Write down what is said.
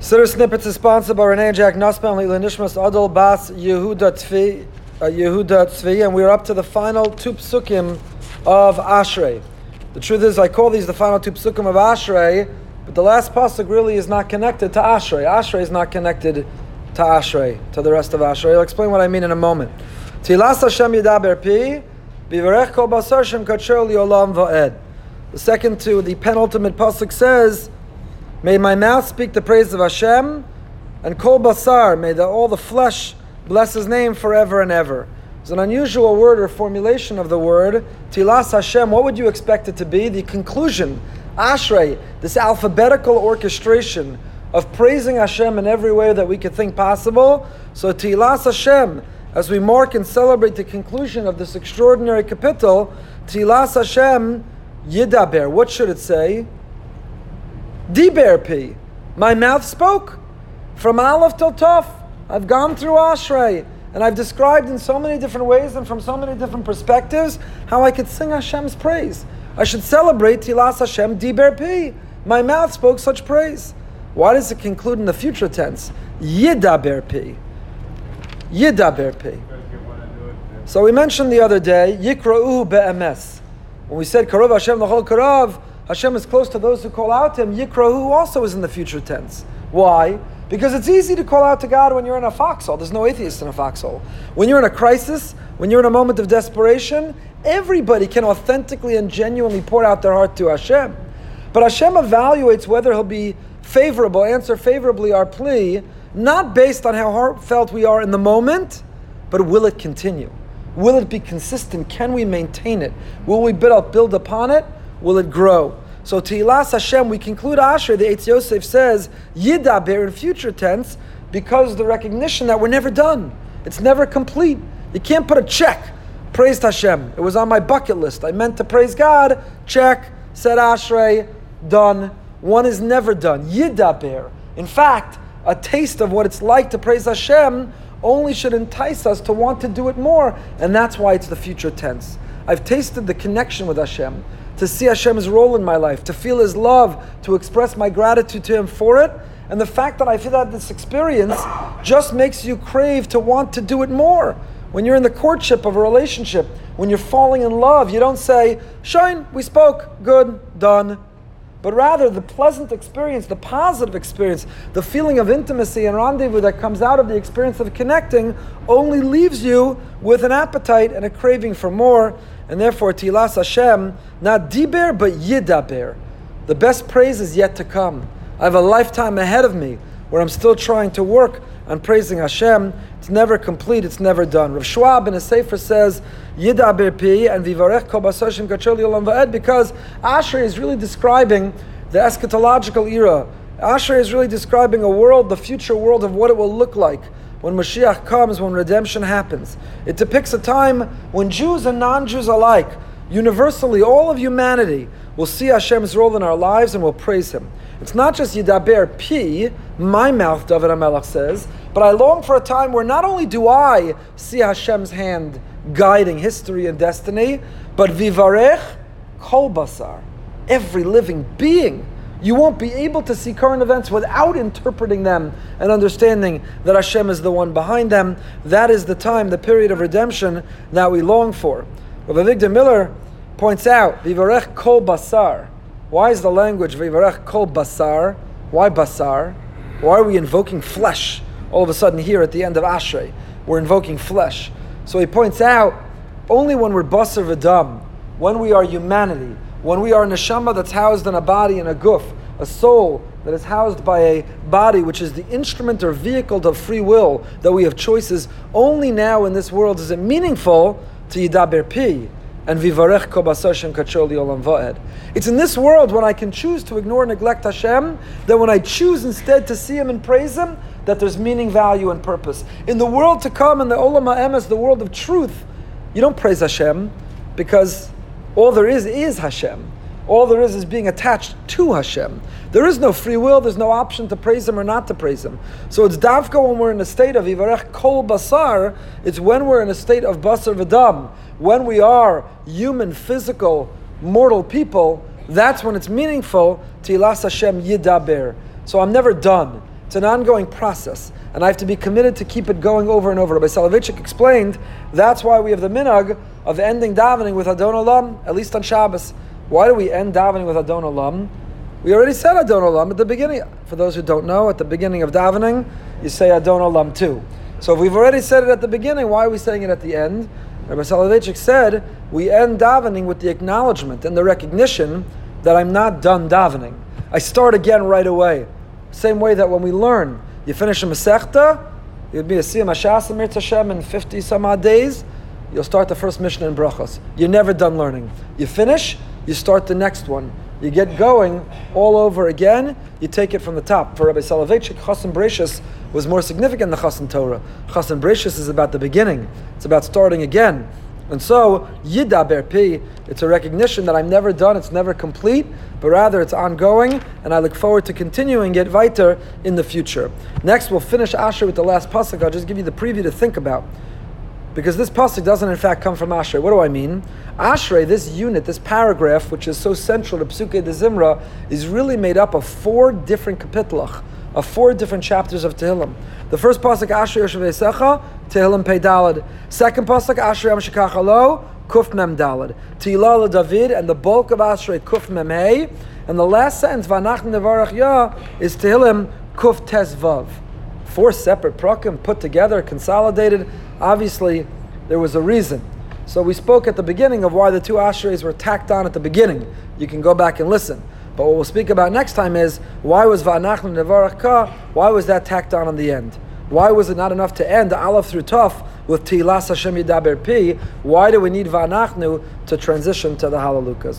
Siddur Snippets is sponsored by Renee Jack Nussbaum, Nishmas Adel Bas Yehuda Tzvi, and we are up to the final Tup Sukkim of Ashrei. The truth is, I call these the final Tup Sukkim of Ashrei, but the last pasuk really is not connected to Ashrei. Ashrei is not connected to Ashrei, to the rest of Ashrei. I'll explain what I mean in a moment. Tilas Hashem Yidah berpi, Viverech kol basar k'trol yolam va'ed. The second to the penultimate pasuk says, "May my mouth speak the praise of Hashem, and kol basar, may all the flesh bless His name forever and ever." It's an unusual word or formulation of the word Tilas Hashem. What would you expect it to be? The conclusion, Ashrei, this alphabetical orchestration of praising Hashem in every way that we could think possible. So Tilas Hashem, as we mark and celebrate the conclusion of this extraordinary capital, Tilas Hashem Yidaber. What should it say? Diber pi. My mouth spoke. From Aleph till Tov, I've gone through Ashrei, and I've described in so many different ways and from so many different perspectives how I could sing Hashem's praise. I should celebrate Tilas Hashem Diber pi. My mouth spoke such praise. Why does it conclude in the future tense? Yidaber pi. Yidaber pi. So we mentioned the other day, Yikra'u be'emes. When we said Karov Hashem lachol karov, Hashem is close to those who call out to Him. Yikrohu also is in the future tense. Why? Because it's easy to call out to God when you're in a foxhole. There's no atheist in a foxhole. When you're in a crisis, when you're in a moment of desperation, everybody can authentically and genuinely pour out their heart to Hashem. But Hashem evaluates whether He'll be favorable, answer favorably our plea, not based on how heartfelt we are in the moment, but will it continue? Will it be consistent? Can we maintain it? Will we build upon it? Will it grow? So Tilas Hashem, we conclude Ashrei, the Eitz Yosef says, Yidaber in future tense, because the recognition that we're never done. It's never complete. You can't put a check. Praised Hashem. It was on my bucket list. I meant to praise God. Check. Said Ashrei. Done. One is never done. Yidaber. In fact, a taste of what it's like to praise Hashem only should entice us to want to do it more, and that's why it's the future tense. I've tasted the connection with Hashem, to see Hashem's role in my life, to feel His love, to express my gratitude to Him for it, and the fact that I feel that this experience just makes you crave to want to do it more. When you're in the courtship of a relationship, when you're falling in love, you don't say, "Shine, we spoke, good, done." But rather the pleasant experience, the positive experience, the feeling of intimacy and rendezvous that comes out of the experience of connecting only leaves you with an appetite and a craving for more, and therefore Tilas Hashem, not Diber, but Yidaber. The best praise is yet to come. I have a lifetime ahead of me where I'm still trying to work on praising Hashem. It's never complete, it's never done. Rav Shua bin Saifer says, Yidaber pi and Vivarech kol basar k'trol yolam va'ed, because Ashrei is really describing the eschatological era. Ashrei is really describing a world, the future world of what it will look like when Mashiach comes, when redemption happens. It depicts a time when Jews and non-Jews alike, universally, all of humanity, will see Hashem's role in our lives and will praise Him. It's not just Yidaber pi, my mouth, David HaMelech says, but I long for a time where not only do I see Hashem's hand guiding history and destiny, but Vivarech kol basar, every living being. You won't be able to see current events without interpreting them and understanding that Hashem is the one behind them. That is the time, the period of redemption that we long for. Rabbi Avigdor Miller points out, Viverech kol basar. Why is the language Viverech kol basar? Why basar? Why are we invoking flesh? All of a sudden here at the end of Ashrei, we're invoking flesh. So he points out, only when we're basar v'dam, when we are humanity, when we are neshama that's housed in a body, in a guf, a soul that is housed by a body, which is the instrument or vehicle of free will, that we have choices, only now in this world is it meaningful to Yidaber pi and Vivarech kol basar k'trol yolam va'ed. It's in this world when I can choose to ignore and neglect Hashem, that when I choose instead to see Him and praise Him, that there's meaning, value, and purpose. In the world to come, in the olama em, as the world of truth, you don't praise Hashem because all there is Hashem. All there is being attached to Hashem. There is no free will, there's no option to praise Him or not to praise Him. So it's davka when we're in a state of Vivarech kol basar, it's when we're in a state of basar v'dam, when we are human, physical, mortal people, that's when it's meaningful, Tilas Hashem Yidaber. So I'm never done. It's an ongoing process, and I have to be committed to keep it going over and over. Rabbi Soloveitchik explained that's why we have the minhag of ending davening with Adon Olam, at least on Shabbos. Why do we end davening with Adon Olam? We already said Adon Olam at the beginning. For those who don't know, at the beginning of davening, you say Adon Olam too. So if we've already said it at the beginning, why are we saying it at the end? Rabbi Soloveitchik said, we end davening with the acknowledgement and the recognition that I'm not done davening. I start again right away. Same way that when we learn, you finish a Masechta, you'd be a Siyam HaShas Mirtz Hashem in 50 some odd days, you'll start the first Mishnah in Brachos. You're never done learning. You finish, you start the next one. You get going all over again, you take it from the top. For Rabbi Soloveitchik, Chasan Breishis was more significant than Chasan Torah. Chasan Breishis is about the beginning. It's about starting again. And so, Yidah berpi, it's a recognition that I'm never done, it's never complete, but rather it's ongoing, and I look forward to continuing it weiter in the future. Next, we'll finish Ashrei with the last pasuk. I'll just give you the preview to think about. Because this pasuk doesn't in fact come from Ashrei. What do I mean? Ashrei, this unit, this paragraph, which is so central to Psukei de Zimra, is really made up of four different kapitelach, of four different chapters of Tehillim. The first pasuk, Ashrei Yoshev Esecha, Tehillim Pei Dalad. Second pasuk, Ashrei Am Shekach Lo, Kuf Mem Dalad. Teila Lo David, and the bulk of Ashrei, Kuf Mem Hei. And the last sentence, Vanach Nevarach Ya, is Tehillim Kuf Tes Vav. Four separate prakim put together, consolidated. Obviously, there was a reason. So we spoke at the beginning of why the two ashreis were tacked on at the beginning. You can go back and listen. But what we'll speak about next time is, why was Va'anachnu Nevarach Ka, why was that tacked on the end? Why was it not enough to end Aleph through Tov with Tilas Hashem Yidah berpi? Why do we need Va'anachnu to transition to the Halalukas?